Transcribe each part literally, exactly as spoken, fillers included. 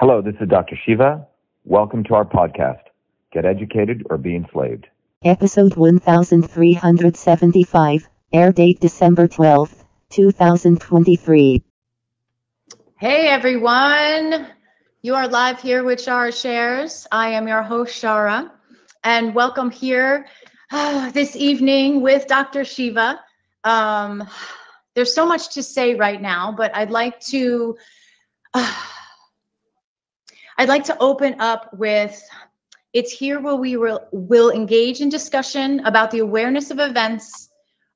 Hello, this is Doctor Shiva. Welcome to our podcast, Get Educated or Be Enslaved. Episode one thousand three hundred seventy-five, air date December twelfth, two thousand twenty-three. Hey everyone, you are live here with Shara Shares. I am your host, Shara, and welcome here uh, this evening with Doctor Shiva. Um, there's so much to say right now, but I'd like to... Uh, I'd like to open up with, it's here where we will, will engage in discussion about the awareness of events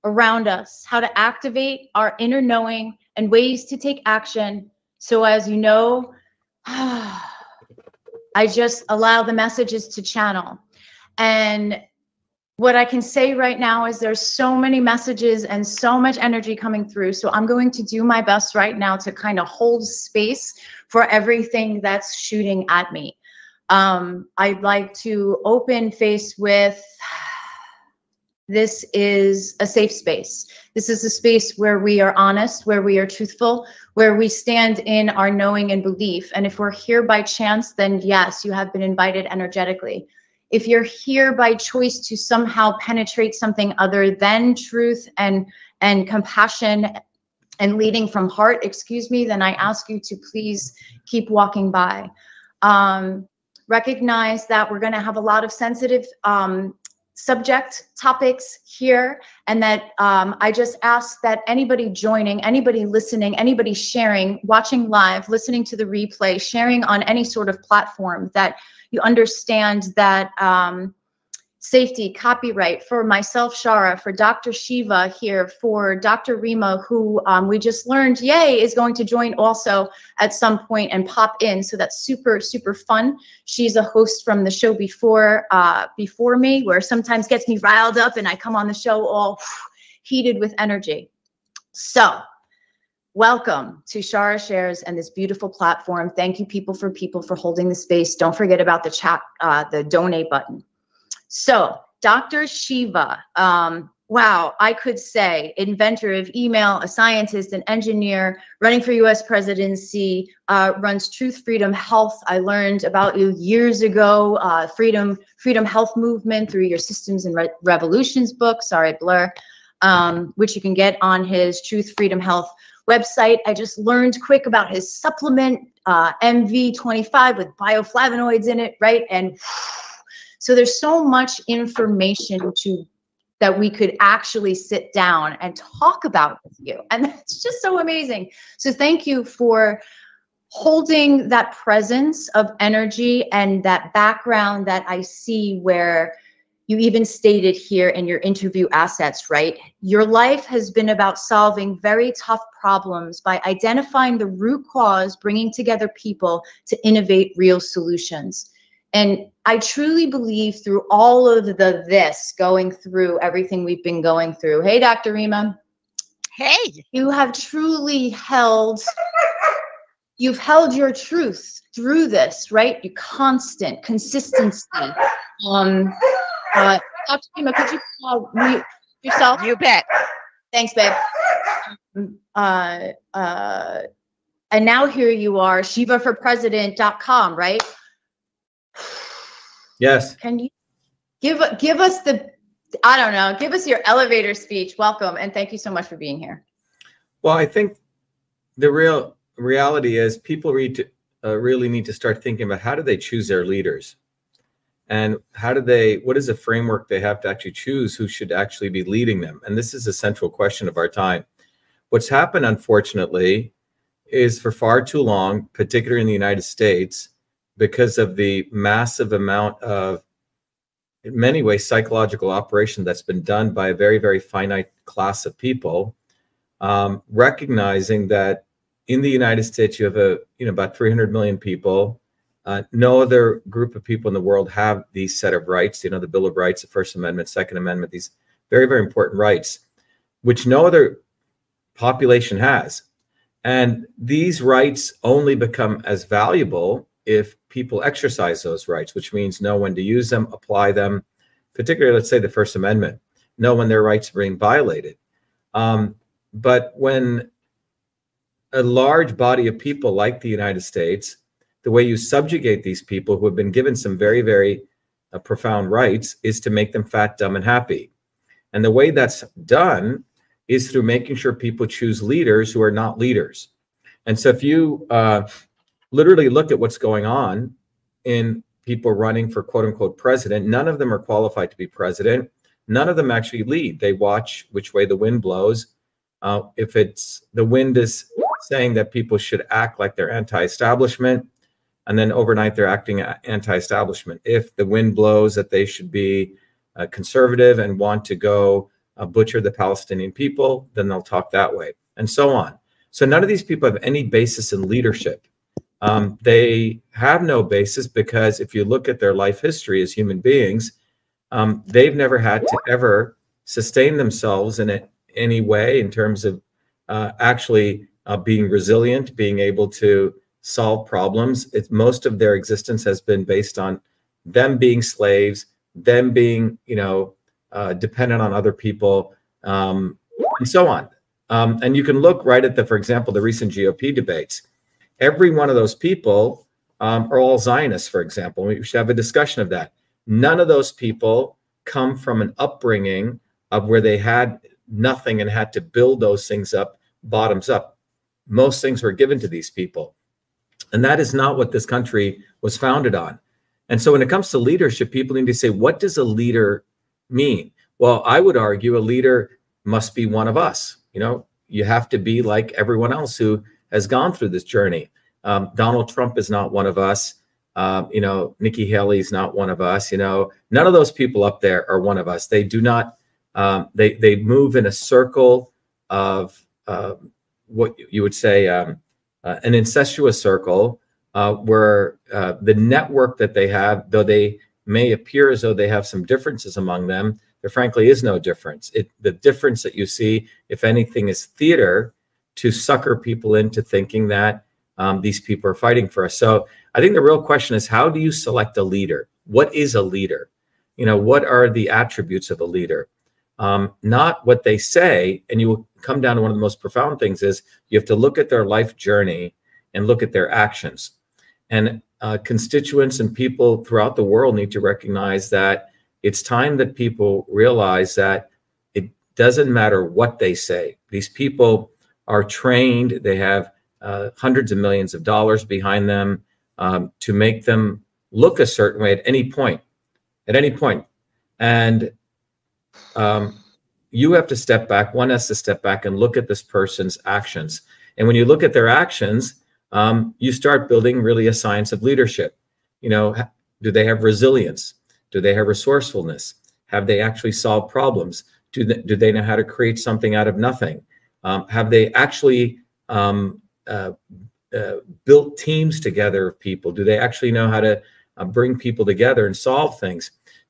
around us, how to activate our inner knowing and ways to take action. So as you know, I just allow the messages to channel. And what I can say right now is there's so many messages and so much energy coming through. So I'm going to do my best right now to kind of hold space for everything that's shooting at me. Um, I'd like to open face with, this is a safe space. This is a space where we are honest, where we are truthful, where we stand in our knowing and belief. And if we're here by chance, then yes, you have been invited energetically. If you're here by choice to somehow penetrate something other than truth and and compassion and leading from heart, excuse me, then I ask you to please keep walking by. Um, recognize that we're gonna have a lot of sensitive um, subject topics here, and that um, I just ask that anybody joining, anybody listening, anybody sharing, watching live, listening to the replay, sharing on any sort of platform, that you understand that um, safety, copyright, for myself, Shara, for Doctor Shiva here, for Doctor Rima, who um, we just learned, yay, is going to join also at some point and pop in. So that's super, super fun. She's a host from the show before, uh, before me, where sometimes gets me riled up and I come on the show all heated with energy. So welcome to Shara Shares and this beautiful platform. Thank you, people for people, for holding the space. Don't forget about the chat, uh, the donate button. So, Doctor Shiva, um, wow, I could say inventor of email, a scientist, an engineer, running for U S presidency, uh, runs Truth Freedom Health. I learned about you years ago, uh, Freedom Freedom Health Movement through your Systems and Re- Revolutions book, sorry, blur, um, which you can get on his Truth Freedom Health website. I just learned quick about his supplement, uh, M V twenty-five with bioflavonoids in it, right? And so there's so much information to that we could actually sit down and talk about with you. And it's just so amazing. So thank you for holding that presence of energy and that background that I see, where you even stated here in your interview assets, right? Your life has been about solving very tough problems by identifying the root cause, bringing together people to innovate real solutions. And I truly believe through all of the this going through everything we've been going through. Hey, Doctor Rima. Hey. You have truly held, you've held your truth through this, right? You constant, consistency. Um... Uh, Doctor Rima, could you uh, mute yourself? You bet. Thanks, babe. Um, uh, uh, and now here you are, shiva for president dot com, right? Yes. Can you give give us the, I don't know, give us your elevator speech. Welcome, and thank you so much for being here. Well, I think the real reality is people read to, uh, really need to start thinking about how do they choose their leaders. And how do they, what is the framework they have to actually choose who should actually be leading them? And this is a central question of our time. What's happened, unfortunately, is for far too long, particularly in the United States, because of the massive amount of, in many ways, psychological operation that's been done by a very, very finite class of people, um, recognizing that in the United States, you have a, you know, about three hundred million people. Uh, no other group of people in the world have these set of rights, you know, the Bill of Rights, the First Amendment, Second Amendment, these very, very important rights, which no other population has. And these rights only become as valuable if people exercise those rights, which means know when to use them, apply them, particularly, let's say, the First Amendment, know when their rights are being violated. Um, but when a large body of people like the United States the way you subjugate these people who have been given some very, very uh, profound rights is to make them fat, dumb, and happy. And the way that's done is through making sure people choose leaders who are not leaders. And so if you uh, literally look at what's going on in people running for quote unquote president, none of them are qualified to be president. None of them actually lead. They watch which way the wind blows. Uh, if it's the wind is saying that people should act like they're anti-establishment, and then overnight they're acting anti-establishment. If the wind blows that they should be uh, conservative and want to go uh, butcher the Palestinian people, then they'll talk that way, and so on. So none of these people have any basis in leadership. Um, they have no basis because if you look at their life history as human beings, um, they've never had to ever sustain themselves in a, any way in terms of uh, actually uh, being resilient, being able to solve problems. It's, most of their existence has been based on them being slaves, them being, you know, uh, dependent on other people, um, and so on. Um, and you can look right at the, for example, the recent G O P debates. Every one of those people um, are all Zionists, for example. We should have a discussion of that. None of those people come from an upbringing of where they had nothing and had to build those things up, bottoms up. Most things were given to these people. And that is not what this country was founded on. And so when it comes to leadership, people need to say, what does a leader mean? Well, I would argue a leader must be one of us. You know, you have to be like everyone else who has gone through this journey. Um, Donald Trump is not one of us. Um, you know, Nikki Haley is not one of us. You know, none of those people up there are one of us. They do not, um, they, they move in a circle of uh, what you would say, um, Uh, an incestuous circle uh, where uh, the network that they have, though they may appear as though they have some differences among them, there frankly is no difference. It, the difference that you see, if anything, is theater to sucker people into thinking that um, these people are fighting for us. So I think the real question is, how do you select a leader? What is a leader? You know, what are the attributes of a leader? Um, not what they say. And you will come down to one of the most profound things is you have to look at their life journey and look at their actions. And uh, constituents and people throughout the world need to recognize that it's time that people realize that it doesn't matter what they say. These people are trained. They have uh, hundreds of millions of dollars behind them um, to make them look a certain way at any point, at any point. And Um, you have to step back. One has to step back and look at this person's actions. And when you look at their actions, um, you start building really a science of leadership. You know, do they have resilience? Do they have resourcefulness? Have they actually solved problems? Do they, do they know how to create something out of nothing? Um, have they actually um, uh, uh, built teams together of people? Do they actually know how to uh, bring people together and solve things?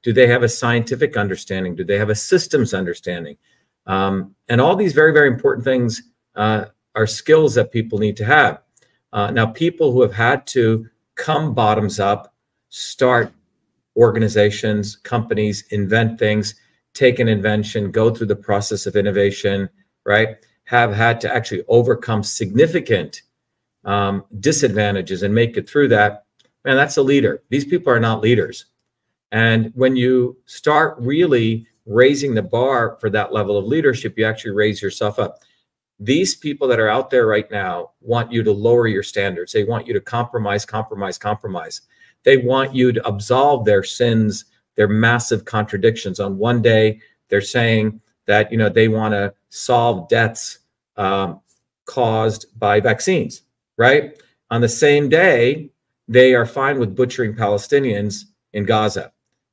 Do they have a scientific understanding? Do they have a systems understanding? Um, and all these very, very important things uh, are skills that people need to have. Uh, now, people who have had to come bottoms up, start organizations, companies, invent things, take an invention, go through the process of innovation, right, have had to actually overcome significant um, disadvantages and make it through that. Man, that's a leader. These people are not leaders. And when you start really raising the bar for that level of leadership, you actually raise yourself up. These people that are out there right now want you to lower your standards. They want you to compromise, compromise, compromise. They want you to absolve their sins, their massive contradictions. On one day, they're saying that, you know, they want to solve deaths um, caused by vaccines, right? On the same day, they are fine with butchering Palestinians in Gaza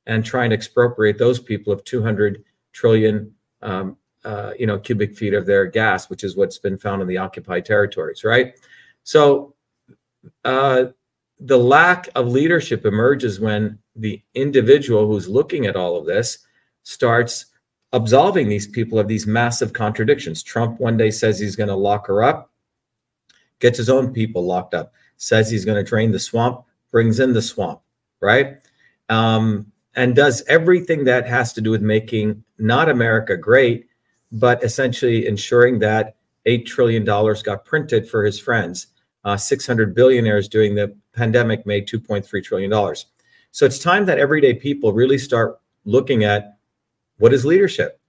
and trying to expropriate those people of two hundred trillion um, uh, you know, cubic feet of their gas, which is what's been found in the occupied territories, right? So uh, the lack of leadership emerges when the individual who's looking at all of this starts absolving these people of these massive contradictions. Trump one day says he's going to lock her up, gets his own people locked up, says he's going to drain the swamp, brings in the swamp, right? Um, and does everything that has to do with making not America great, but essentially ensuring that eight trillion dollars got printed for his friends uh, six hundred billionaires during the pandemic made two point three trillion dollars. So it's time that everyday people really start looking at what is leadership.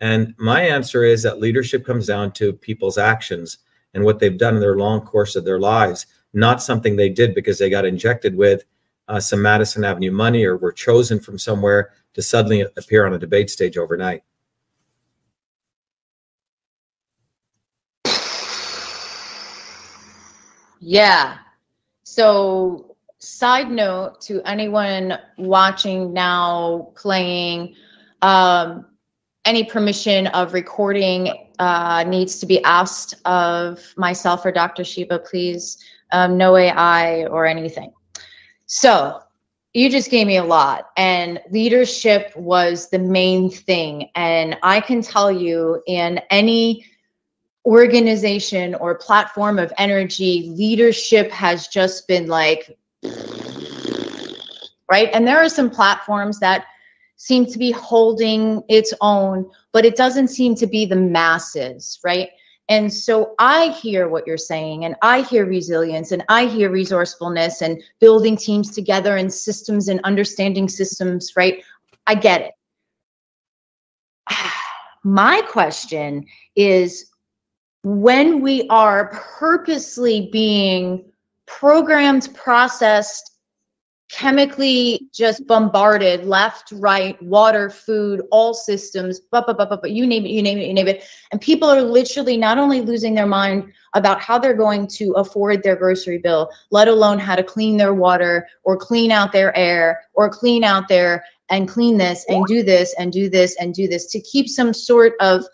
And my answer is that leadership comes down to people's actions and what they've done in their long course of their lives, not something they did because they got injected with uh, some Madison Avenue money or were chosen from somewhere to suddenly appear on a debate stage overnight. Yeah. So side note to anyone watching now, playing, um, any permission of recording uh, needs to be asked of myself or Doctor Shiva, please. Um, no A I or anything. So you just gave me a lot, and leadership was the main thing. And I can tell you, in any organization or platform of energy, leadership has just been like, right? And there are some platforms that seem to be holding its own, but it doesn't seem to be the masses, right? And so I hear what you're saying, and I hear resilience, and I hear resourcefulness, and building teams together, and systems, and understanding systems, right? I get it. My question is, when we are purposely being programmed, processed, chemically just bombarded, left, right, water, food, all systems, blah, blah, blah, blah, blah, you name it, you name it, you name it. And people are literally not only losing their mind about how they're going to afford their grocery bill, let alone how to clean their water or clean out their air or clean out their and clean this and do this and do this and do this to keep some sort of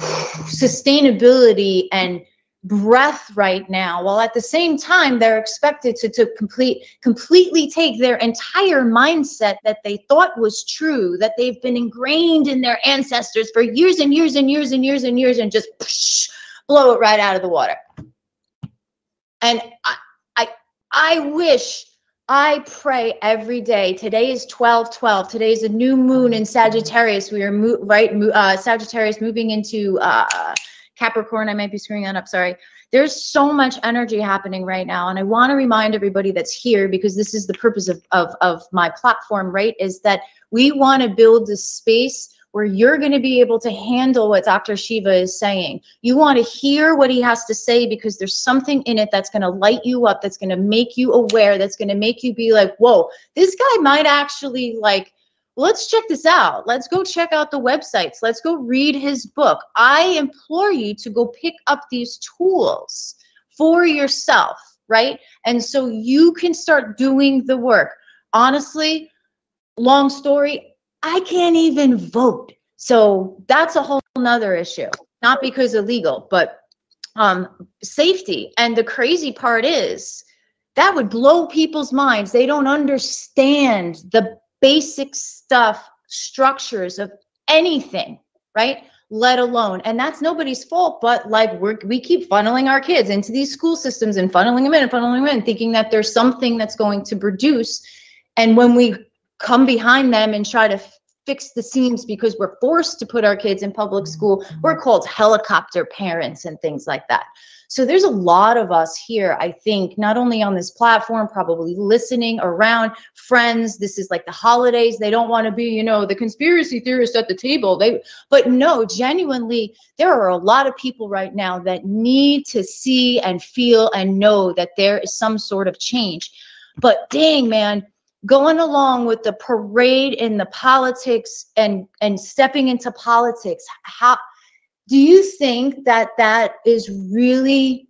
sustainability and breath right now, while at the same time they're expected to, to complete completely take their entire mindset that they thought was true, that they've been ingrained in their ancestors for years and years and years and years and years, and just psh, blow it right out of the water. And I, I, I wish, I pray every day. Today is twelve twelve. Today is a new moon in Sagittarius. We are mo right, mo uh, Sagittarius moving into uh, Capricorn. I might be screwing that up, sorry. There's so much energy happening right now. And I want to remind everybody that's here, because this is the purpose of, of, of my platform, right? Is that we want to build this space where you're going to be able to handle what Doctor Shiva is saying. You want to hear what he has to say, because there's something in it that's going to light you up, that's going to make you aware, that's going to make you be like, whoa, this guy might actually like, let's check this out. Let's go check out the websites. Let's go read his book. I implore you to go pick up these tools for yourself, right? And so you can start doing the work. Honestly, long story, I can't even vote. So that's a whole nother issue, not because illegal, but um, safety. And the crazy part is that would blow people's minds. They don't understand the basic stuff, structures of anything, right? Let alone, and that's nobody's fault, but like we're, we keep funneling our kids into these school systems and funneling them in and funneling them in, thinking that there's something that's going to produce. And when we come behind them and try to fix the seams because we're forced to put our kids in public school, we're called helicopter parents and things like that. So there's a lot of us here, I think, not only on this platform, probably listening around, friends. This is like the holidays. They don't want to be, you know, the conspiracy theorists at the table. They, but no, genuinely, there are a lot of people right now that need to see and feel and know that there is some sort of change. But dang, man, going along with the parade in the politics and, and stepping into politics, how do you think that that is really,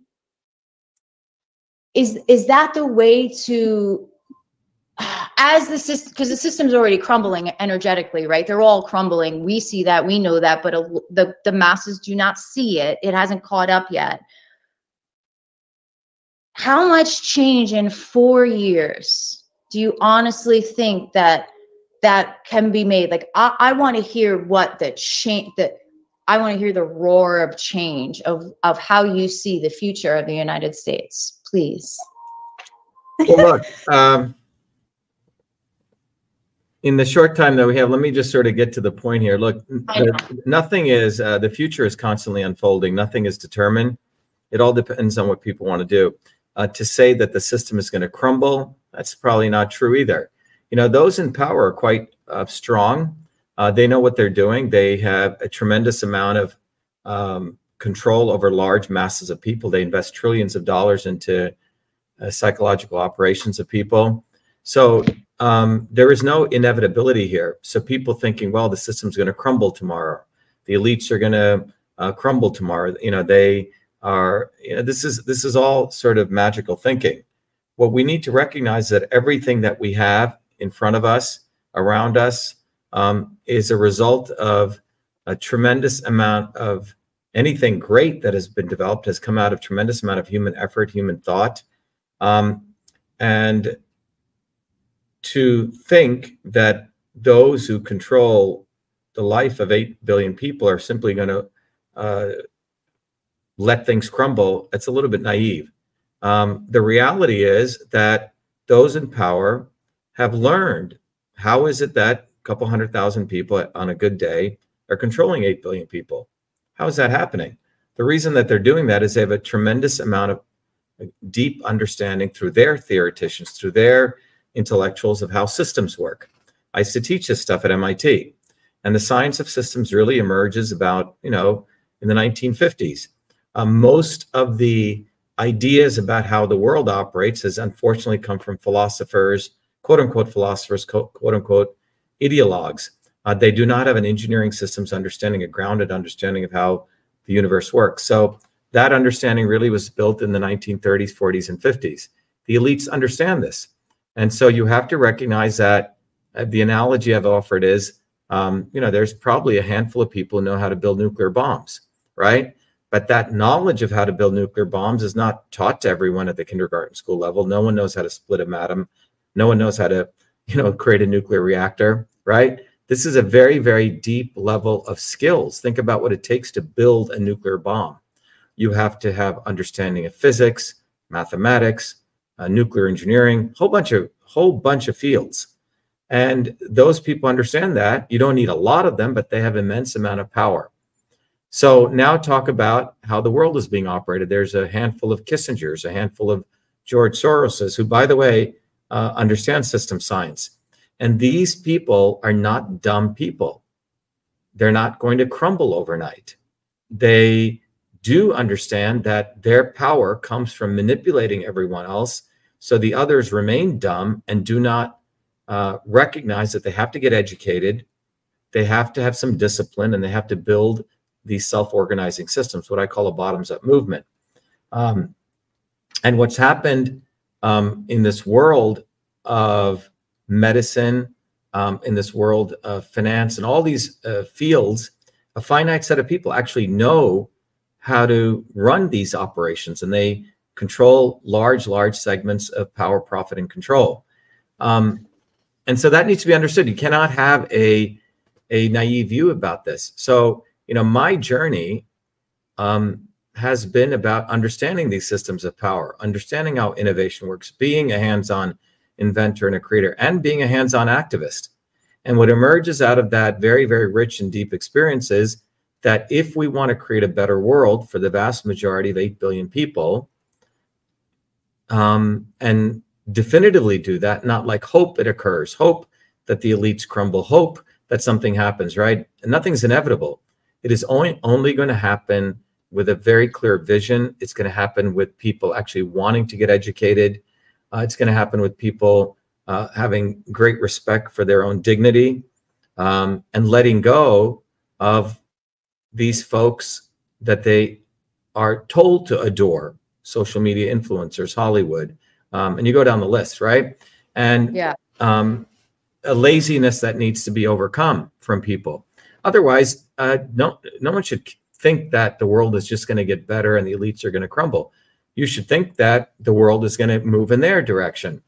is, is that the way to, as the system, because the system's already crumbling energetically, right? They're all crumbling. We see that, we know that, but a, the, the masses do not see it. It hasn't caught up yet. How much change in four years do you honestly think that that can be made? Like, I, I want to hear what the change, that I want to hear the roar of change of, of how you see the future of the United States, please. Well, look, um, in the short time that we have, let me just sort of get to the point here. Look, the, nothing is, uh, the future is constantly unfolding. Nothing is determined. It all depends on what people want to do. Uh, to say that the system is going to crumble, that's probably not true either. You know, those in power are quite uh, strong. Uh, they know what they're doing. They have a tremendous amount of um, control over large masses of people. They invest trillions of dollars into uh, psychological operations of people. So um, there is no inevitability here. So people thinking, well, the system's going to crumble tomorrow. The elites are going to uh, crumble tomorrow. You know, they are, you know, this is, this is all sort of magical thinking. What we need to recognize is that everything that we have in front of us, around us, um, is a result of a tremendous amount of anything great that has been developed has come out of tremendous amount of human effort, human thought. Um, and to think that those who control the life of eight billion people are simply going to uh, let things crumble, it's a little bit naive. Um, the reality is that those in power have learned how is it that a couple hundred thousand people on a good day are controlling eight billion people. How is that happening? The reason that they're doing that is they have a tremendous amount of deep understanding through their theoreticians, through their intellectuals of how systems work. I used to teach this stuff at M I T, and the science of systems really emerges about, you know, in the nineteen fifties. Uh, most of the ideas about how the world operates has unfortunately come from philosophers, quote unquote philosophers, quote unquote ideologues. Uh, they do not have an engineering systems understanding, a grounded understanding of how the universe works. So that understanding really was built in the nineteen thirties, forties, and fifties. The elites understand this. And so you have to recognize that uh, the analogy I've offered is, um, you know, there's probably a handful of people who know how to build nuclear bombs, right? But that knowledge of how to build nuclear bombs is not taught to everyone at the kindergarten school level. No one knows how to split an atom. No one knows how to, you know, create a nuclear reactor, right? This is a very, very deep level of skills. Think about what it takes to build a nuclear bomb. You have to have understanding of physics, mathematics, uh, nuclear engineering, whole bunch of whole bunch of fields. And those people understand that. You don't need a lot of them, but they have immense amount of power. So now talk about how the world is being operated. There's a handful of Kissingers, a handful of George Soroses, who, by the way, uh, understand system science. And these people are not dumb people. They're not going to crumble overnight. They do understand that their power comes from manipulating everyone else, so the others remain dumb and do not uh, recognize that they have to get educated, they have to have some discipline, and they have to build these self-organizing systems, what I call a bottoms-up movement. Um, and what's happened um, in this world of medicine, um, in this world of finance, and all these uh, fields, a finite set of people actually know how to run these operations, and they control large, large segments of power, profit, and control. Um, and so that needs to be understood. You cannot have a, a naive view about this. So, you know, my journey um, has been about understanding these systems of power, understanding how innovation works, being a hands-on inventor and a creator, and being a hands-on activist. And what emerges out of that very, very rich and deep experience is that if we want to create a better world for the vast majority of eight billion people, um, and definitively do that, not like hope it occurs, hope that the elites crumble, hope that something happens, right? And nothing's inevitable. It is only, only going to happen with a very clear vision. It's going to happen with people actually wanting to get educated. Uh, it's going to happen with people uh, having great respect for their own dignity, um, and letting go of these folks that they are told to adore, social media influencers, Hollywood, um, and you go down the list, right? And yeah. um, a laziness that needs to be overcome from people. Otherwise, uh, no, no one should think that the world is just going to get better and the elites are going to crumble. You should think that the world is going to move in their direction.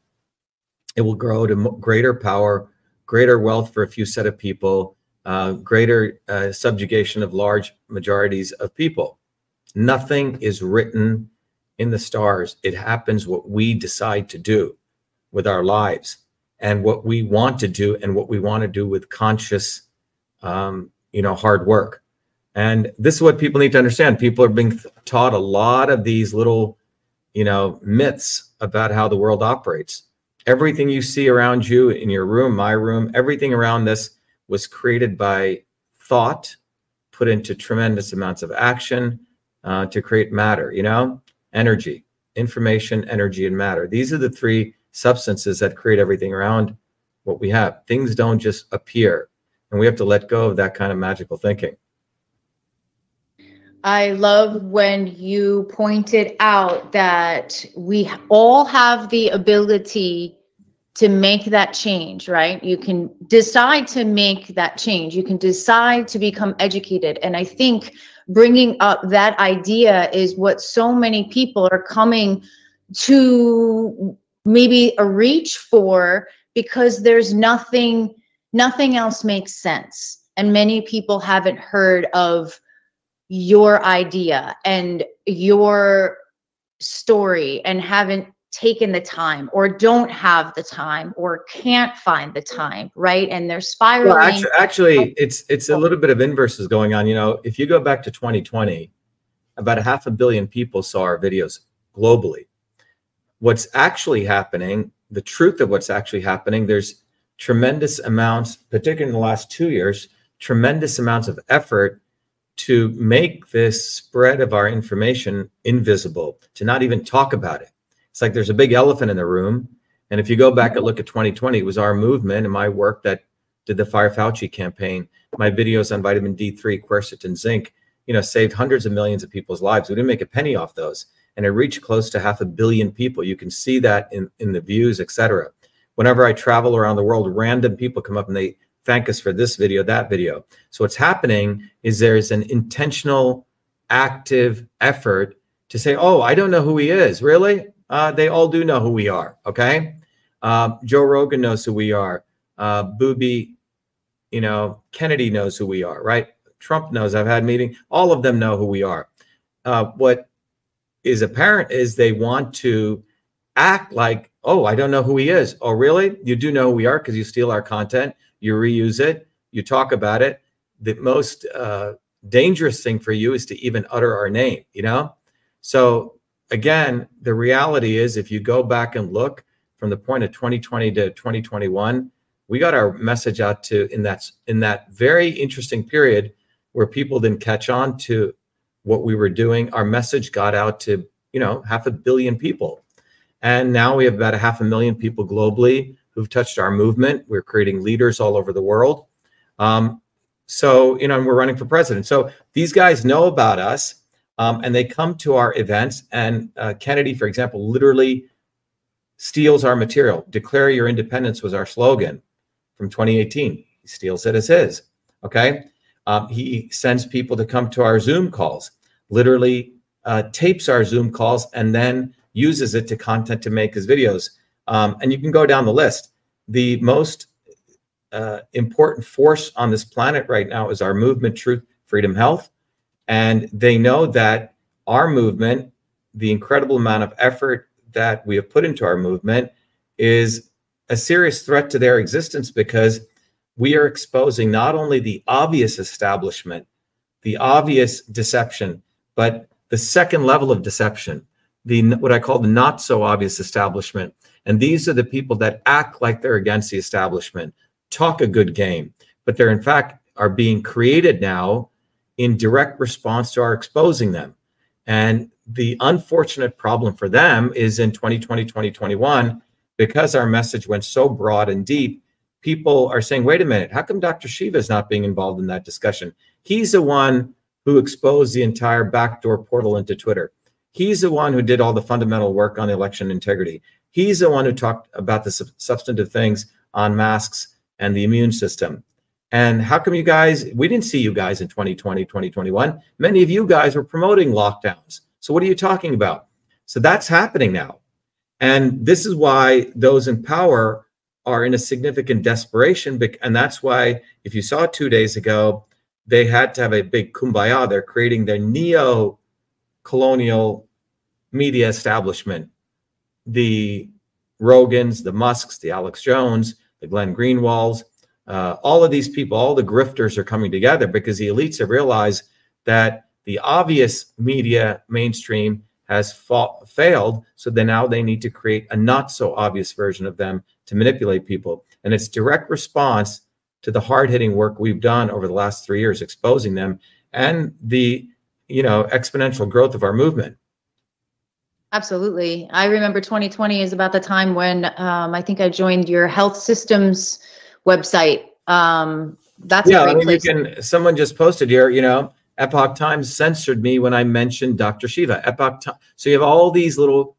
It will grow to greater power, greater wealth for a few set of people, uh, greater uh, subjugation of large majorities of people. Nothing is written in the stars. It happens what we decide to do with our lives and what we want to do and what we want to do with conscious Um, you know, hard work. And this is what people need to understand. People are being taught a lot of these little, you know, myths about how the world operates. Everything you see around you in your room, my room, everything around this was created by thought, put into tremendous amounts of action uh, to create matter, you know, energy, information, energy, and matter. These are the three substances that create everything around what we have. Things don't just appear, and we have to let go of that kind of magical thinking. I love when you pointed out that we all have the ability to make that change, right? You can decide to make that change. You can decide to become educated. And I think bringing up that idea is what so many people are coming to maybe a reach for, because there's nothing, nothing else makes sense. And many people haven't heard of your idea and your story and haven't taken the time, or don't have the time, or can't find the time, right? And they're spiraling. Well, actually, actually it's it's a little bit of inverses going on. You know, if you go back to twenty twenty, about a half a billion people saw our videos globally. What's actually happening, the truth of what's actually happening, there's tremendous amounts, particularly in the last two years, tremendous amounts of effort to make this spread of our information invisible, to not even talk about it. It's like there's a big elephant in the room. And if you go back and look at twenty twenty, it was our movement and my work that did the Fire Fauci campaign. My videos on vitamin D three, quercetin, zinc, you know, saved hundreds of millions of people's lives. We didn't make a penny off those. And it reached close to half a billion people. You can see that in, in the views, et cetera. Whenever I travel around the world, random people come up and they thank us for this video, that video. So what's happening is there is an intentional, active effort to say, oh, I don't know who he is, really? Uh, they all do know who we are, okay? Uh, Joe Rogan knows who we are. Uh, Booby, you know, Kennedy knows who we are, right? Trump knows. I've had meetings. All of them know who we are. Uh, what is apparent is they want to act like, oh, I don't know who he is. Oh, really? You do know who we are, because you steal our content, you reuse it, you talk about it. The most uh, dangerous thing for you is to even utter our name, you know? So again, the reality is, if you go back and look from the point of twenty twenty to twenty twenty-one, we got our message out to in that in that very interesting period where people didn't catch on to what we were doing. Our message got out to, you know, half a billion people. And now we have about a half a million people globally who've touched our movement. We're creating leaders all over the world. Um, so, you know, and we're running for president. So these guys know about us. Um, and they come to our events, and uh, Kennedy, for example, literally steals our material. Declare your independence was our slogan from twenty eighteen. He steals it as his, okay? Um, he sends people to come to our Zoom calls, literally uh, tapes our Zoom calls, and then uses it to content to make his videos. Um, and you can go down the list. The most uh, important force on this planet right now is our movement, Truth Freedom Health. And they know that our movement, the incredible amount of effort that we have put into our movement, is a serious threat to their existence, because we are exposing not only the obvious establishment, the obvious deception, but the second level of deception, the what I call the not so obvious establishment. And these are the people that act like they're against the establishment, talk a good game, but they're in fact are being created now in direct response to our exposing them. And the unfortunate problem for them is in twenty twenty, twenty twenty-one, because our message went so broad and deep, people are saying, wait a minute, how come Doctor Shiva is not being involved in that discussion? He's the one who exposed the entire backdoor portal into Twitter. He's the one who did all the fundamental work on election integrity. He's the one who talked about the sub- substantive things on masks and the immune system. And how come you guys, we didn't see you guys in twenty twenty, twenty twenty-one. Many of you guys were promoting lockdowns. So what are you talking about? So that's happening now. And this is why those in power are in a significant desperation. And that's why, if you saw two days ago, they had to have a big kumbaya. They're creating their neo-colonial media establishment. The Rogans, the Musks, the Alex Jones, the Glenn Greenwalds, Uh, all of these people, all the grifters are coming together, because the elites have realized that the obvious media mainstream has fa- failed. So then now they need to create a not so obvious version of them to manipulate people. And it's direct response to the hard hitting work we've done over the last three years, exposing them, and the, you know, exponential growth of our movement. Absolutely. I remember twenty twenty is about the time when um, I think I joined your health systems website. Um, that's yeah, a great I mean, place. You can, someone just posted here, you know, Epoch Times censored me when I mentioned Doctor Shiva. Epoch Times. So you have all these little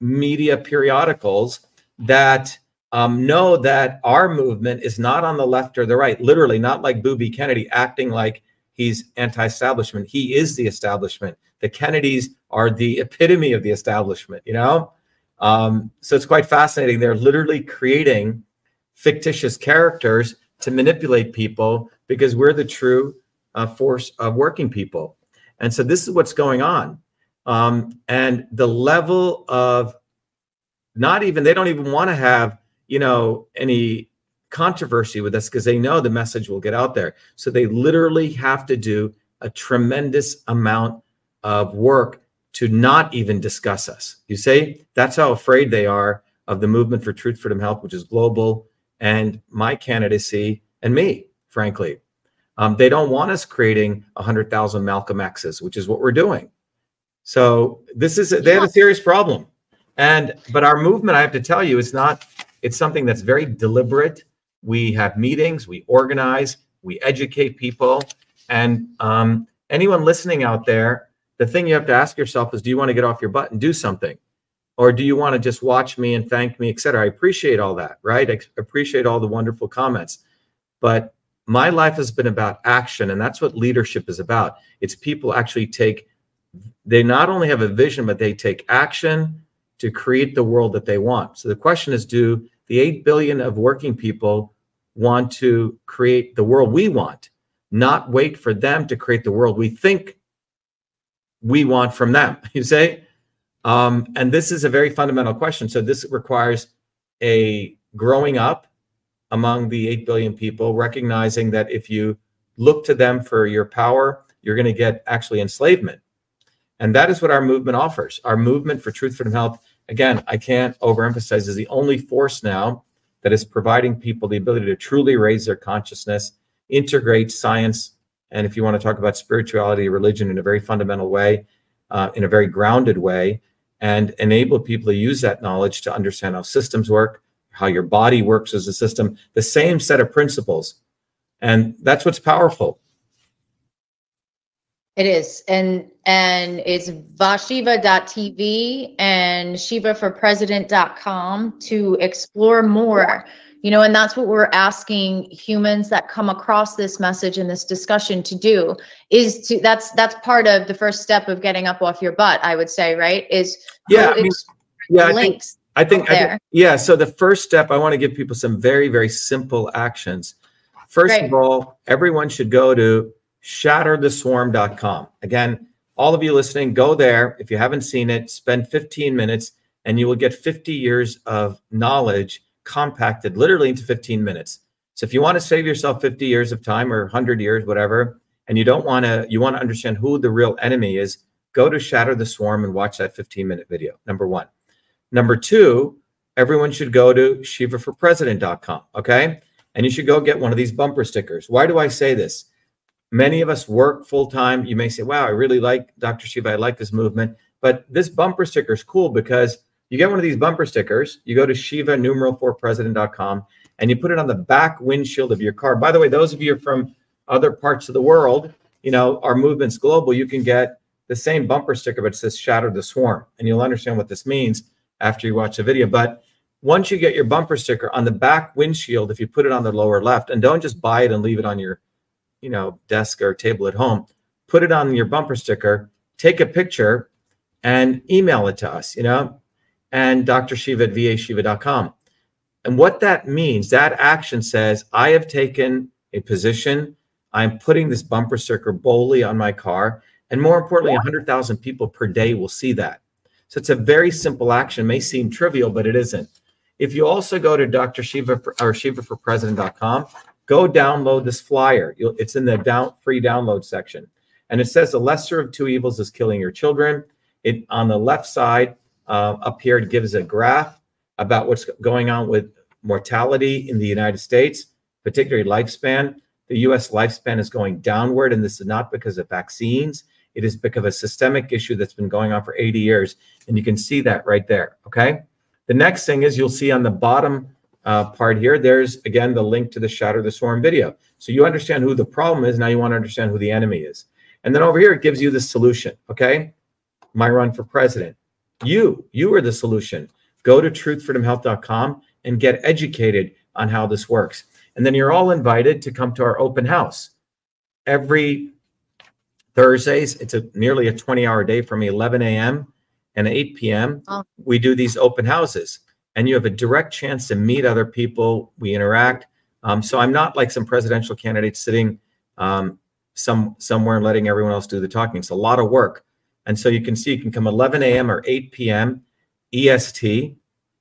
media periodicals that um, know that our movement is not on the left or the right, literally not like Booby Kennedy acting like he's anti-establishment. He is the establishment. The Kennedys are the epitome of the establishment, you know? Um, so it's quite fascinating. They're literally creating fictitious characters to manipulate people because we're the true uh, force of working people. And so this is what's going on. Um, and the level of not even, they don't even want to have, you know, any controversy with us because they know the message will get out there. So they literally have to do a tremendous amount of work to not even discuss us. You see, that's how afraid they are of the movement for Truth, Freedom, Health, which is global, and my candidacy and me, frankly. Um, they don't want us creating one hundred thousand Malcolm X's, which is what we're doing. So this is, they have a serious problem. And, but our movement, I have to tell you, it's not, it's something that's very deliberate. We have meetings, we organize, we educate people. And um, anyone listening out there, the thing you have to ask yourself is, do you want to get off your butt and do something? Or do you want to just watch me and thank me, et cetera? I appreciate all that, right? I appreciate all the wonderful comments. But my life has been about action, and that's what leadership is about. It's people actually take, they not only have a vision, but they take action to create the world that they want. So the question is, do the eight billion of working people want to create the world we want, not wait for them to create the world we think we want from them, you say? Um, and this is a very fundamental question. So this requires a growing up among the eight billion people, recognizing that if you look to them for your power, you're going to get actually enslavement. And that is what our movement offers. Our movement for Truth, Freedom, Health, again, I can't overemphasize, is the only force now that is providing people the ability to truly raise their consciousness, integrate science, and if you want to talk about spirituality, religion in a very fundamental way, uh, in a very grounded way, and enable people to use that knowledge to understand how systems work, how your body works as a system, the same set of principles. And that's what's powerful. It is, and and it's vashiva dot t v and shiva for president dot com to explore more, you know, and that's what we're asking humans that come across this message and this discussion to do is to, that's that's part of the first step of getting up off your butt, I would say, right? Is yeah, I mean, yeah, I links think, I think, I think yeah. So the first step, I want to give people some very, very simple actions. First Great. of all, everyone should go to shatter the swarm dot com. Again, all of you listening, go there. If you haven't seen it, spend fifteen minutes and you will get fifty years of knowledge compacted literally into fifteen minutes. So if you want to save yourself fifty years of time or one hundred years, whatever, and you don't want to, you want to understand who the real enemy is, go to Shatter the Swarm and watch that fifteen minute video, number one. Number two, everyone should go to shiva for president dot com, okay? And you should go get one of these bumper stickers. Why do I say this? Many of us work full-time. You may say, wow, I really like Doctor Shiva. I like this movement. But this bumper sticker is cool because you get one of these bumper stickers. You go to shiva numeral four president dot com and you put it on the back windshield of your car. By the way, those of you from other parts of the world, you know, our movement's global. You can get the same bumper sticker, but it says Shatter the Swarm. And you'll understand what this means after you watch the video. But once you get your bumper sticker on the back windshield, if you put it on the lower left, and don't just buy it and leave it on your, you know, desk or table at home, put it on your bumper sticker, take a picture and email it to us, you know, and D R shiva at v a shiva dot com. And what that means, that action says, I have taken a position. I'm putting this bumper sticker boldly on my car. And more importantly, one hundred thousand people per day will see that. So it's a very simple action. It may seem trivial, but it isn't. If you also go to Doctor Shiva for, or shiva for president dot com, go download this flyer. You'll, it's in the down, free download section. And it says the lesser of two evils is killing your children. It, on the left side uh, up here, it gives a graph about what's going on with mortality in the United States, particularly lifespan. The U S lifespan is going downward, and this is not because of vaccines. It is because of a systemic issue that's been going on for eighty years, and you can see that right there, okay? The next thing is, you'll see on the bottom uh, part here, there's, again, the link to the Shatter the Swarm video. So you understand who the problem is. Now you want to understand who the enemy is. And then over here, it gives you the solution, okay? My run for president. You, you are the solution. Go to truth freedom health dot com and get educated on how this works. And then you're all invited to come to our open house every Thursdays. It's a nearly a twenty hour day from eleven a m and eight p m Oh. We do these open houses, and you have a direct chance to meet other people. We interact. Um, so I'm not like some presidential candidate sitting um, some somewhere and letting everyone else do the talking. It's a lot of work. And so you can see, you can come eleven a m or eight p m E S T.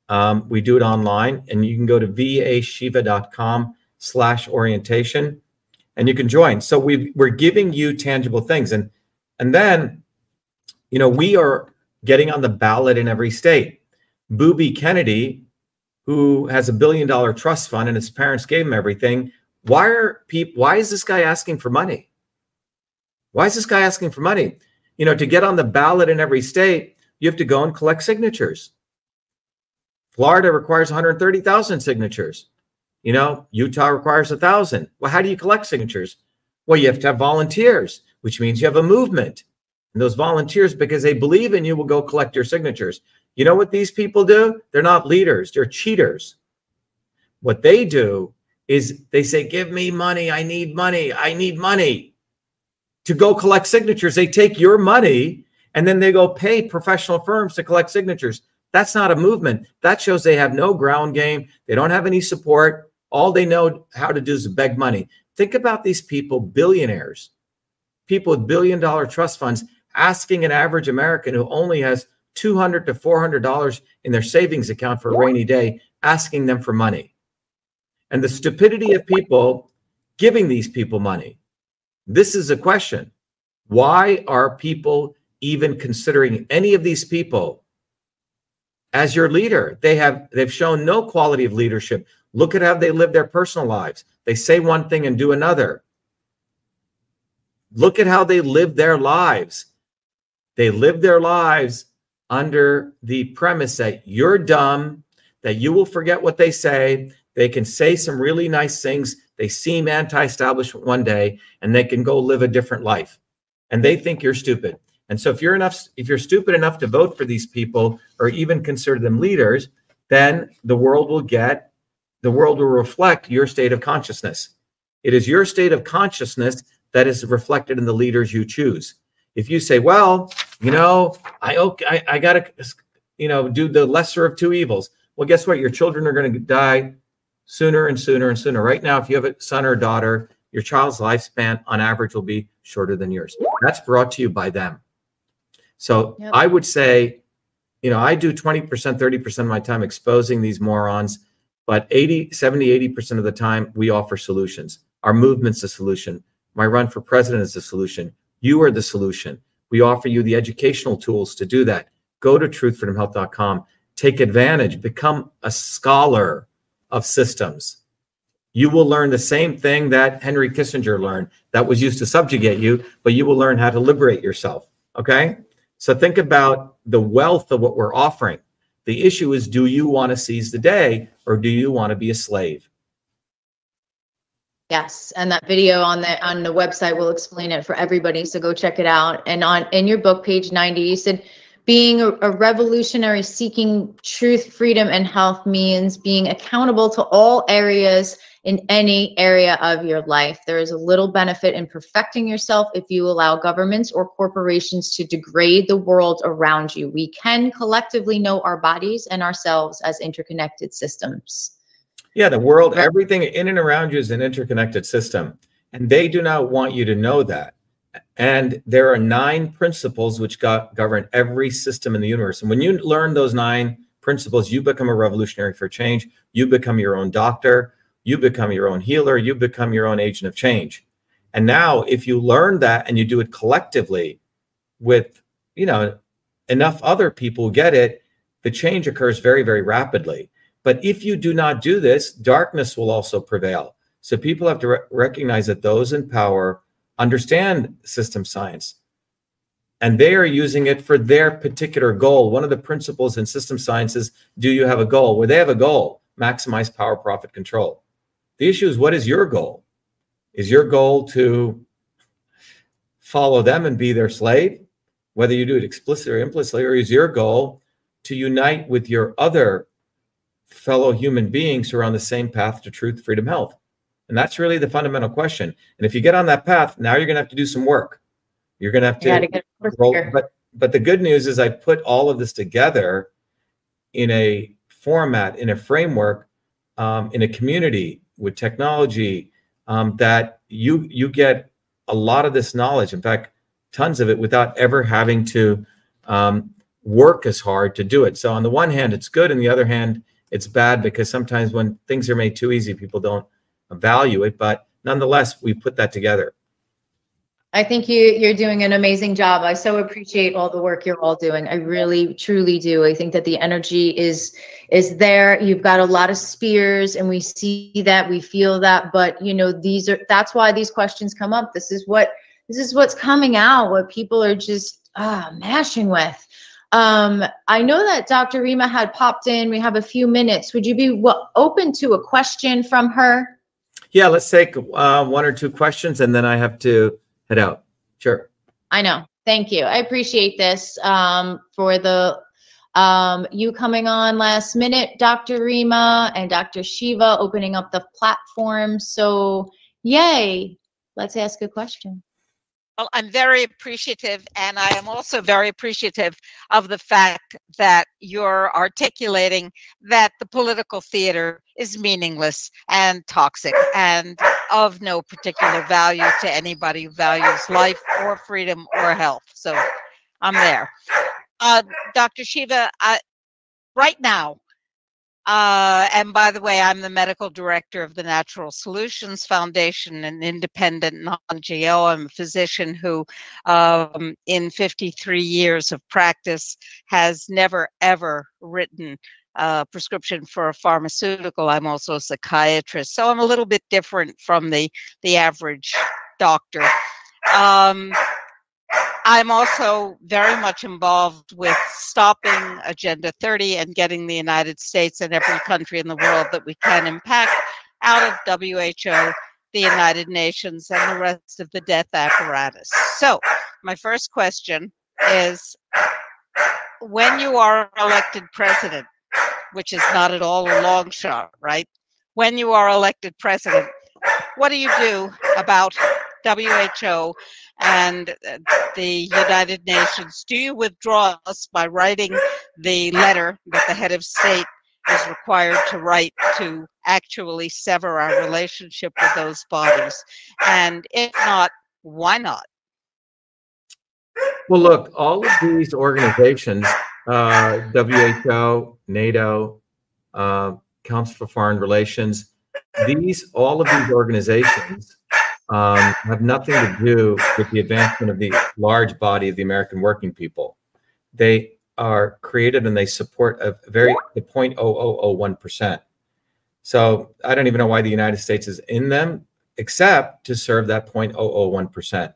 Um, we do it online, and you can go to vashiva dot com slash orientation, and you can join. So we've, we're giving you tangible things. And, and then, you know, we are getting on the ballot in every state. Booby Kennedy, who has a billion dollar trust fund and his parents gave him everything. Why are people, why is this guy asking for money? Why is this guy asking for money? You know, to get on the ballot in every state, you have to go and collect signatures. Florida requires one hundred thirty thousand signatures. You know, Utah requires one thousand. Well, how do you collect signatures? Well, you have to have volunteers, which means you have a movement. And those volunteers, because they believe in you, will go collect your signatures. You know what these people do? They're not leaders. They're cheaters. What they do is they say, give me money. I need money. I need money. To go collect signatures, they take your money, and then they go pay professional firms to collect signatures. That's not a movement. That shows they have no ground game. They don't have any support. All they know how to do is beg money. Think about these people, billionaires, people with billion dollar trust funds, asking an average American who only has two hundred to four hundred dollars in their savings account for a rainy day, asking them for money. And the stupidity of people giving these people money. This is a question. Why are people even considering any of these people as your leader? They have, they've shown no quality of leadership. Look at how they live their personal lives. They say one thing and do another. Look at how they live their lives. They live their lives under the premise that you're dumb, that you will forget what they say. They can say some really nice things. They seem anti-establishment one day, and they can go live a different life. And they think you're stupid. And so if you're enough, if you're stupid enough to vote for these people or even consider them leaders, then the world will get, the world will reflect your state of consciousness. It is your state of consciousness that is reflected in the leaders you choose. If you say, well, you know, I, I, I got to, you know, do the lesser of two evils. Well, guess what? Your children are going to die sooner and sooner and sooner. Right now, if you have a son or daughter, your child's lifespan on average will be shorter than yours. That's brought to you by them. So yep. I would say, you know, I do twenty percent, thirty percent of my time exposing these morons, but eighty, seventy, eighty percent of the time we offer solutions. Our movement's a solution. My run for president is the solution. You are the solution. We offer you the educational tools to do that. Go to truth freedom health dot com, take advantage, become a scholar of systems. You will learn the same thing that Henry Kissinger learned that was used to subjugate you, but you will learn how to liberate yourself, okay? So think about the wealth of what we're offering. The issue is, do you want to seize the day, or do you want to be a slave? Yes, and that video on the on the website will explain it for everybody, so go check it out. And on in your book, page ninety, you said, being a, a revolutionary seeking truth, freedom, and health means being accountable to all areas in any area of your life. There is a little benefit in perfecting yourself if you allow governments or corporations to degrade the world around you. We can collectively know our bodies and ourselves as interconnected systems. Yeah, the world, everything in and around you is an interconnected system, and they do not want you to know that. And there are nine principles which go- govern every system in the universe. And when you learn those nine principles, you become a revolutionary for change. You become your own doctor. You become your own healer. You become your own agent of change. And now if you learn that and you do it collectively with, you know, enough other people get it, the change occurs very, very rapidly. But if you do not do this, darkness will also prevail. So people have to re- recognize that those in power understand system science, and they are using it for their particular goal. One of the principles in system science is, do you have a goal? Well, they have a goal: maximize power, profit, control. The issue is, what is your goal? Is your goal to follow them and be their slave, whether you do it explicitly or implicitly, or is your goal to unite with your other fellow human beings who are on the same path to truth, freedom, health? And that's really the fundamental question. And if you get on that path, now you're going to have to do some work. You're going to have to roll, but, but the good news is I put all of this together in a format, in a framework, um, in a community with technology, um, that you, you get a lot of this knowledge, in fact, tons of it, without ever having to um, work as hard to do it. So on the one hand, it's good. On the other hand, it's bad, because sometimes when things are made too easy, people don't value it. But nonetheless, we put that together. I think you, you're doing an amazing job. I so appreciate all the work you're all doing. I really, truly do. I think that the energy is is there. You've got a lot of spears, and we see that, we feel that. But you know, these are that's why these questions come up. This is what this is what's coming out. What people are just ah, mashing with. Um, I know that Doctor Rima had popped in. We have a few minutes. Would you be w- open to a question from her? Yeah, let's take uh, one or two questions, and then I have to head out. Sure. I know. Thank you. I appreciate this um, for the um, you coming on last minute, Doctor Rima, and Doctor Shiva opening up the platform. So yay, let's ask a question. Well, I'm very appreciative, and I am also very appreciative of the fact that you're articulating that the political theater is meaningless and toxic and of no particular value to anybody who values life or freedom or health. So I'm there. Uh, Doctor Shiva, I, right now, Uh, and by the way, I'm the medical director of the Natural Solutions Foundation, an independent non G O. I'm a physician who, um, in fifty-three years of practice, has never, ever written a prescription for a pharmaceutical. I'm also a psychiatrist, so I'm a little bit different from the, the average doctor. Um, I'm also very much involved with stopping Agenda thirty and getting the United States and every country in the world that we can impact out of W H O, the United Nations, and the rest of the death apparatus. So my first question is, when you are elected president, which is not at all a long shot, right? When you are elected president, what do you do about W H O and the United Nations? Do you withdraw us by writing the letter that the head of state is required to write to actually sever our relationship with those bodies? And if not, why not? Well, look, all of these organizations, uh, W H O, NATO, uh, Council for Foreign Relations, these, all of these organizations Um, have nothing to do with the advancement of the large body of the American working people. They are created and they support a very the zero point zero zero zero one percent. So I don't even know why the United States is in them, except to serve that zero point zero zero one percent.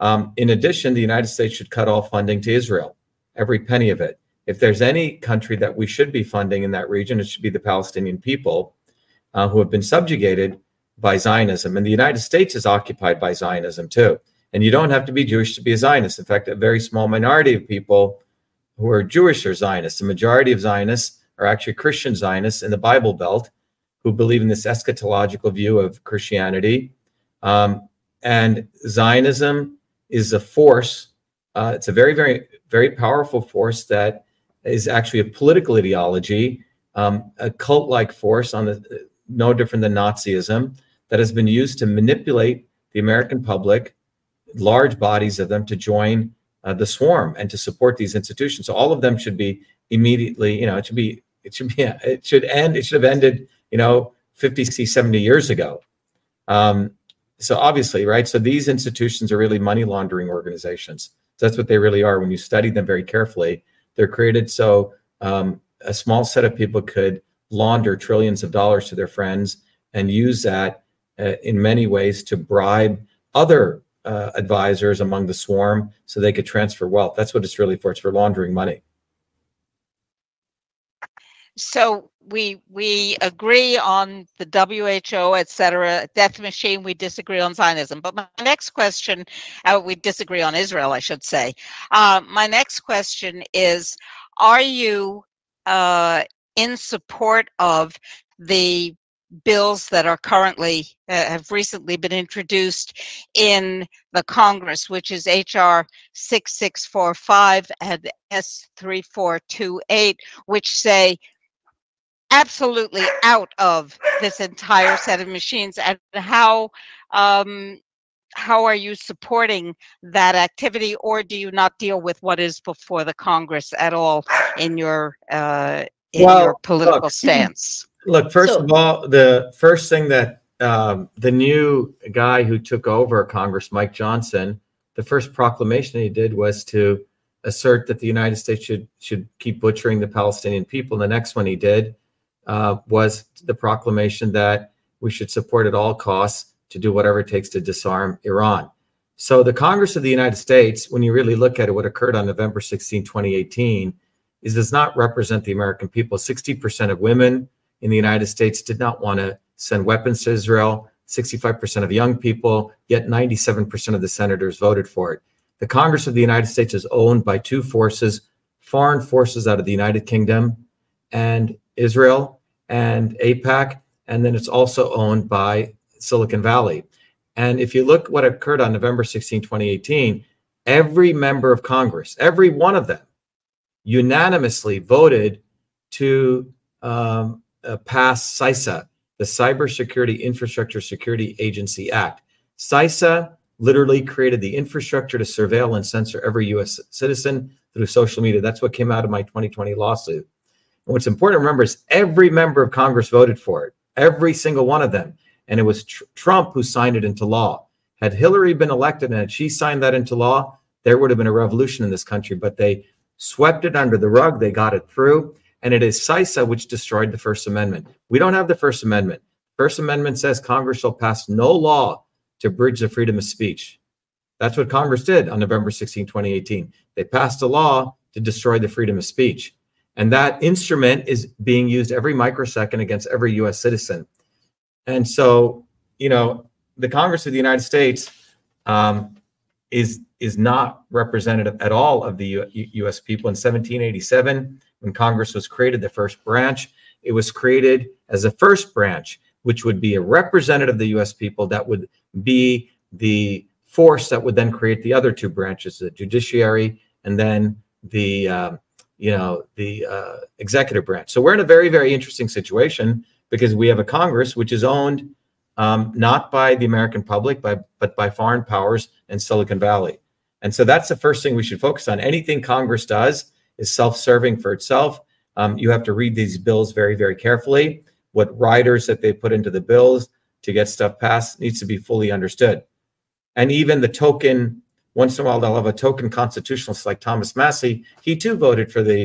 Um, in addition, the United States should cut all funding to Israel, every penny of it. If there's any country that we should be funding in that region, it should be the Palestinian people uh, who have been subjugated by Zionism. And the United States is occupied by Zionism too. And you don't have to be Jewish to be a Zionist. In fact, a very small minority of people who are Jewish are Zionists. The majority of Zionists are actually Christian Zionists in the Bible Belt who believe in this eschatological view of Christianity. Um, and Zionism is a force. Uh, it's a very, very, very powerful force that is actually a political ideology, um, a cult-like force, on the no different than Nazism, that has been used to manipulate the American public, large bodies of them, to join uh, the swarm and to support these institutions. So all of them should be immediately, you know, it should be, it should be, it should end, it should have ended, you know, fifty, seventy years ago. Um, So obviously, right? So these institutions are really money laundering organizations. So that's what they really are. When you study them very carefully, they're created so um, a small set of people could launder trillions of dollars to their friends and use that uh, in many ways to bribe other uh, advisors among the swarm so they could transfer wealth. That's what it's really for. It's for laundering money. So we we agree on the W H O, et cetera, death machine. We disagree on Zionism. But my next question, uh, we disagree on Israel, I should say. Uh, my next question is, are you uh, in support of the bills that are currently, uh, have recently been introduced in the Congress, which is H R six six four five and S three four two eight, which say absolutely out of this entire set of machines? And how um, how are you supporting that activity, or do you not deal with what is before the Congress at all in your uh, in well, your political look, stance? Look, first so, of all, the first thing that um, the new guy who took over Congress, Mike Johnson, the first proclamation he did was to assert that the United States should should keep butchering the Palestinian people. And the next one he did Uh, was the proclamation that we should support at all costs to do whatever it takes to disarm Iran. So the Congress of the United States, when you really look at it, what occurred on November sixteenth, twenty eighteen, is does not represent the American people. sixty percent of women in the United States did not want to send weapons to Israel, sixty-five percent of young people, yet ninety-seven percent of the senators voted for it. The Congress of the United States is owned by two forces, foreign forces out of the United Kingdom and Israel, and AIPAC, and then it's also owned by Silicon Valley. And if you look what occurred on November sixteenth, twenty eighteen, every member of Congress, every one of them, unanimously voted to um, uh, pass CISA, the Cybersecurity Infrastructure Security Agency Act. CISA literally created the infrastructure to surveil and censor every U S citizen through social media. That's what came out of my twenty twenty lawsuit. What's important to remember is every member of Congress voted for it, every single one of them. And it was tr- Trump who signed it into law. Had Hillary been elected and had she signed that into law, there would have been a revolution in this country, but they swept it under the rug. They got it through. And it is CISA which destroyed the First Amendment. We don't have the First Amendment. First Amendment says Congress shall pass no law to abridge the freedom of speech. That's what Congress did on November sixteenth, twenty eighteen. They passed a law to destroy the freedom of speech. And that instrument is being used every microsecond against every U S citizen. And so, you know, the Congress of the United States um, is is not representative at all of the U S people. In seventeen eighty-seven, when Congress was created, the first branch, it was created as the first branch, which would be a representative of the U S people that would be the force that would then create the other two branches, the judiciary and then the... Um, you know, the uh, executive branch. So we're in a very, very interesting situation because we have a Congress which is owned um, not by the American public, by, but by foreign powers and Silicon Valley. And so that's the first thing we should focus on. Anything Congress does is self-serving for itself. Um, you have to read these bills very, very carefully. What riders that they put into the bills to get stuff passed needs to be fully understood. And even the token Once in a while, they'll have a token constitutionalist like Thomas Massie. He too voted for the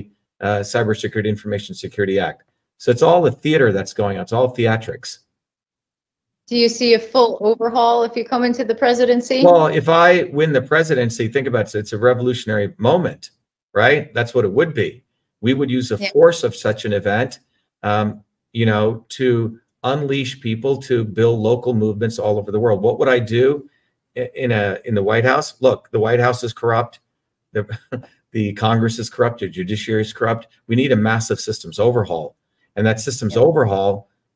uh, Cybersecurity Information Security Act. So it's all the theater that's going on. It's all theatrics. Do you see a full overhaul if you come into the presidency? Well, if I win the presidency, think about it. It's a revolutionary moment, right? That's what it would be. We would use the yeah. force of such an event, um, you know, to unleash people to build local movements all over the world. What would I do? In a in the White House, look, the White House is corrupt, the the Congress is corrupt, the judiciary is corrupt. We need a massive systems overhaul, and that systems yeah. overhaul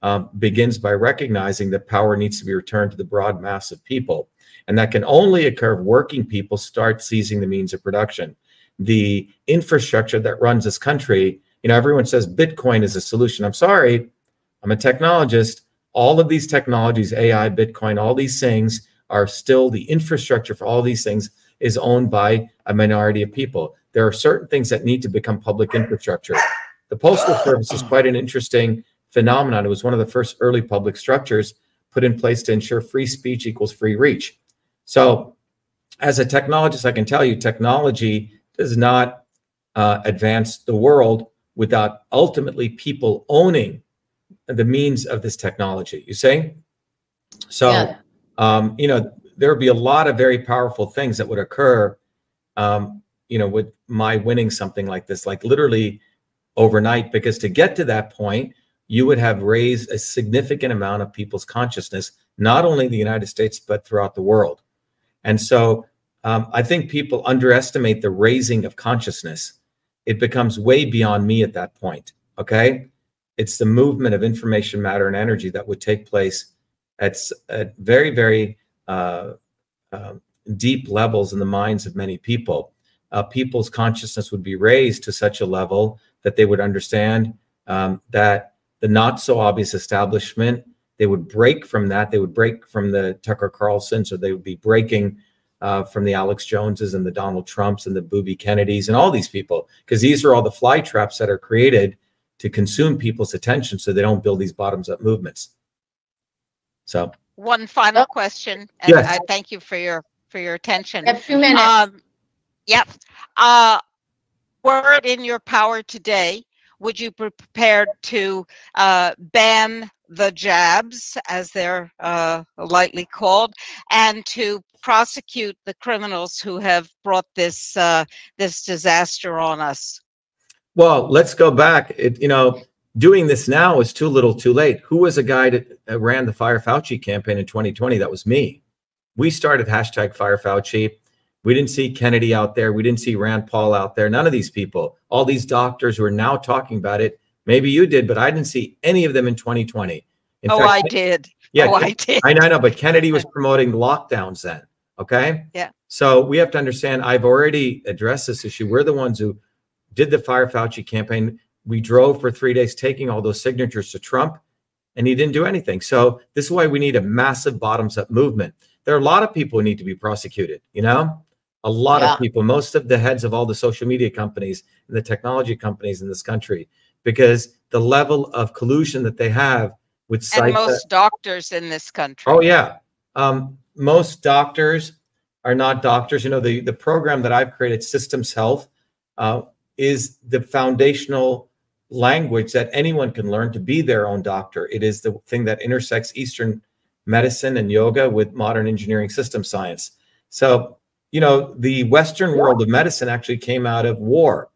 um, begins by recognizing that power needs to be returned to the broad mass of people, and that can only occur if working people start seizing the means of production. The infrastructure that runs this country, you know, everyone says Bitcoin is a solution. I'm sorry, I'm a technologist. All of these technologies, A I, Bitcoin, all these things. Are still the infrastructure for all these things is owned by a minority of people. There are certain things that need to become public infrastructure. The Postal Service is quite an interesting phenomenon. It was one of the first early public structures put in place to ensure free speech equals free reach. So as a technologist, I can tell you technology does not uh, advance the world without ultimately people owning the means of this technology, you see? So, yeah. um, you know, there would be a lot of very powerful things that would occur, um, you know, with my winning something like this, like literally overnight, because to get to that point, you would have raised a significant amount of people's consciousness, not only in the United States, but throughout the world. And so um, I think people underestimate the raising of consciousness. It becomes way beyond me at that point, okay? It's the movement of information, matter, and energy that would take place at, at very, very uh, uh, deep levels in the minds of many people. Uh, people's consciousness would be raised to such a level that they would understand um, that the not so obvious establishment, they would break from that. They would break from the Tucker Carlsons, or they would be breaking uh, from the Alex Joneses and the Donald Trumps and the Booby Kennedys and all these people, because these are all the fly traps that are created to consume people's attention so they don't build these bottoms up movements. So one final question, and yes. I thank you for your for your attention. We have two minutes. Um, yep. Uh, were it in your power today, would you be prepared to uh, ban the jabs, as they're uh, lightly called, and to prosecute the criminals who have brought this uh, this disaster on us? Well, let's go back. It, you know, doing this now is too little, too late. Who was a guy that uh, ran the Fire Fauci campaign in twenty twenty? That was me. We started hashtag Fire Fauci. We didn't see Kennedy out there. We didn't see Rand Paul out there. None of these people, all these doctors who are now talking about it. Maybe you did, but I didn't see any of them in twenty twenty. In oh, fact, I did. Yeah, oh, I did. I know, but Kennedy was promoting lockdowns then. Okay. Yeah. So we have to understand, I've already addressed this issue. We're the ones who did the Fire Fauci campaign. We drove for three days taking all those signatures to Trump, and he didn't do anything. So this is why we need a massive bottoms up movement. There are a lot of people who need to be prosecuted, you know? A lot yeah. of people, most of the heads of all the social media companies and the technology companies in this country, because the level of collusion that they have with psych- and most doctors in this country. Oh yeah, um, most doctors are not doctors. You know, the the program that I've created, Systems Health, uh, is the foundational language that anyone can learn to be their own doctor. It is the thing that intersects Eastern medicine and yoga with modern engineering system science. So, you know, the Western world of medicine actually came out of war.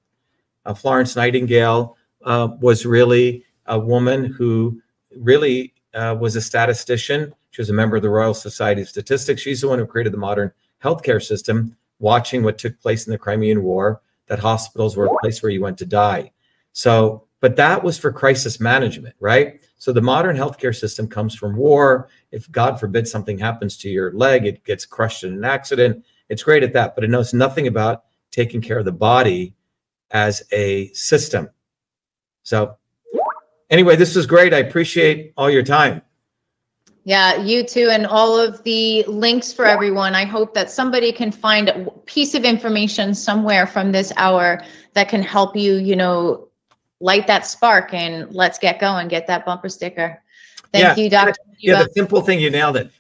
Uh, Florence Nightingale uh, was really a woman who really uh, was a statistician. She was a member of the Royal Society of Statistics. She's the one who created the modern healthcare system, watching what took place in the Crimean War, that hospitals were a place where you went to die. So, but that was for crisis management, right? So the modern healthcare system comes from war. If God forbid something happens to your leg, it gets crushed in an accident. It's great at that, but it knows nothing about taking care of the body as a system. So anyway, this was great. I appreciate all your time. Yeah, you too. And all of the links for everyone. I hope that somebody can find a piece of information somewhere from this hour that can help you, you know, light that spark and let's get going, get that bumper sticker. Thank yeah. you, Doctor Yeah, Shiva. The simple thing, you nailed it.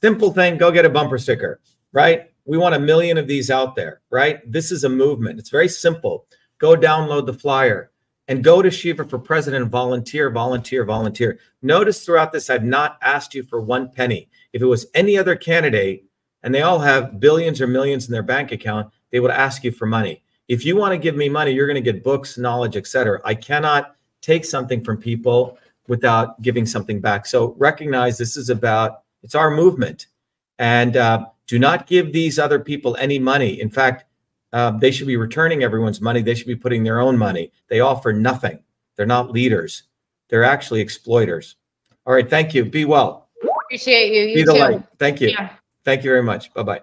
Simple thing, go get a bumper sticker, right? We want a million of these out there, right? This is a movement. It's very simple. Go download the flyer and go to Shiva for President and volunteer, volunteer, volunteer. Notice throughout this, I've not asked you for one penny. If it was any other candidate and they all have billions or millions in their bank account, they would ask you for money. If you want to give me money, you're going to get books, knowledge, et cetera. I cannot take something from people without giving something back. So recognize this is about, it's our movement. And, uh, do not give these other people any money. In fact, uh, they should be returning everyone's money. They should be putting their own money. They offer nothing. They're not leaders. They're actually exploiters. All right. Thank you. Be well. Appreciate you. You be the too. Light. Thank you. Yeah. Thank you very much. Bye-bye.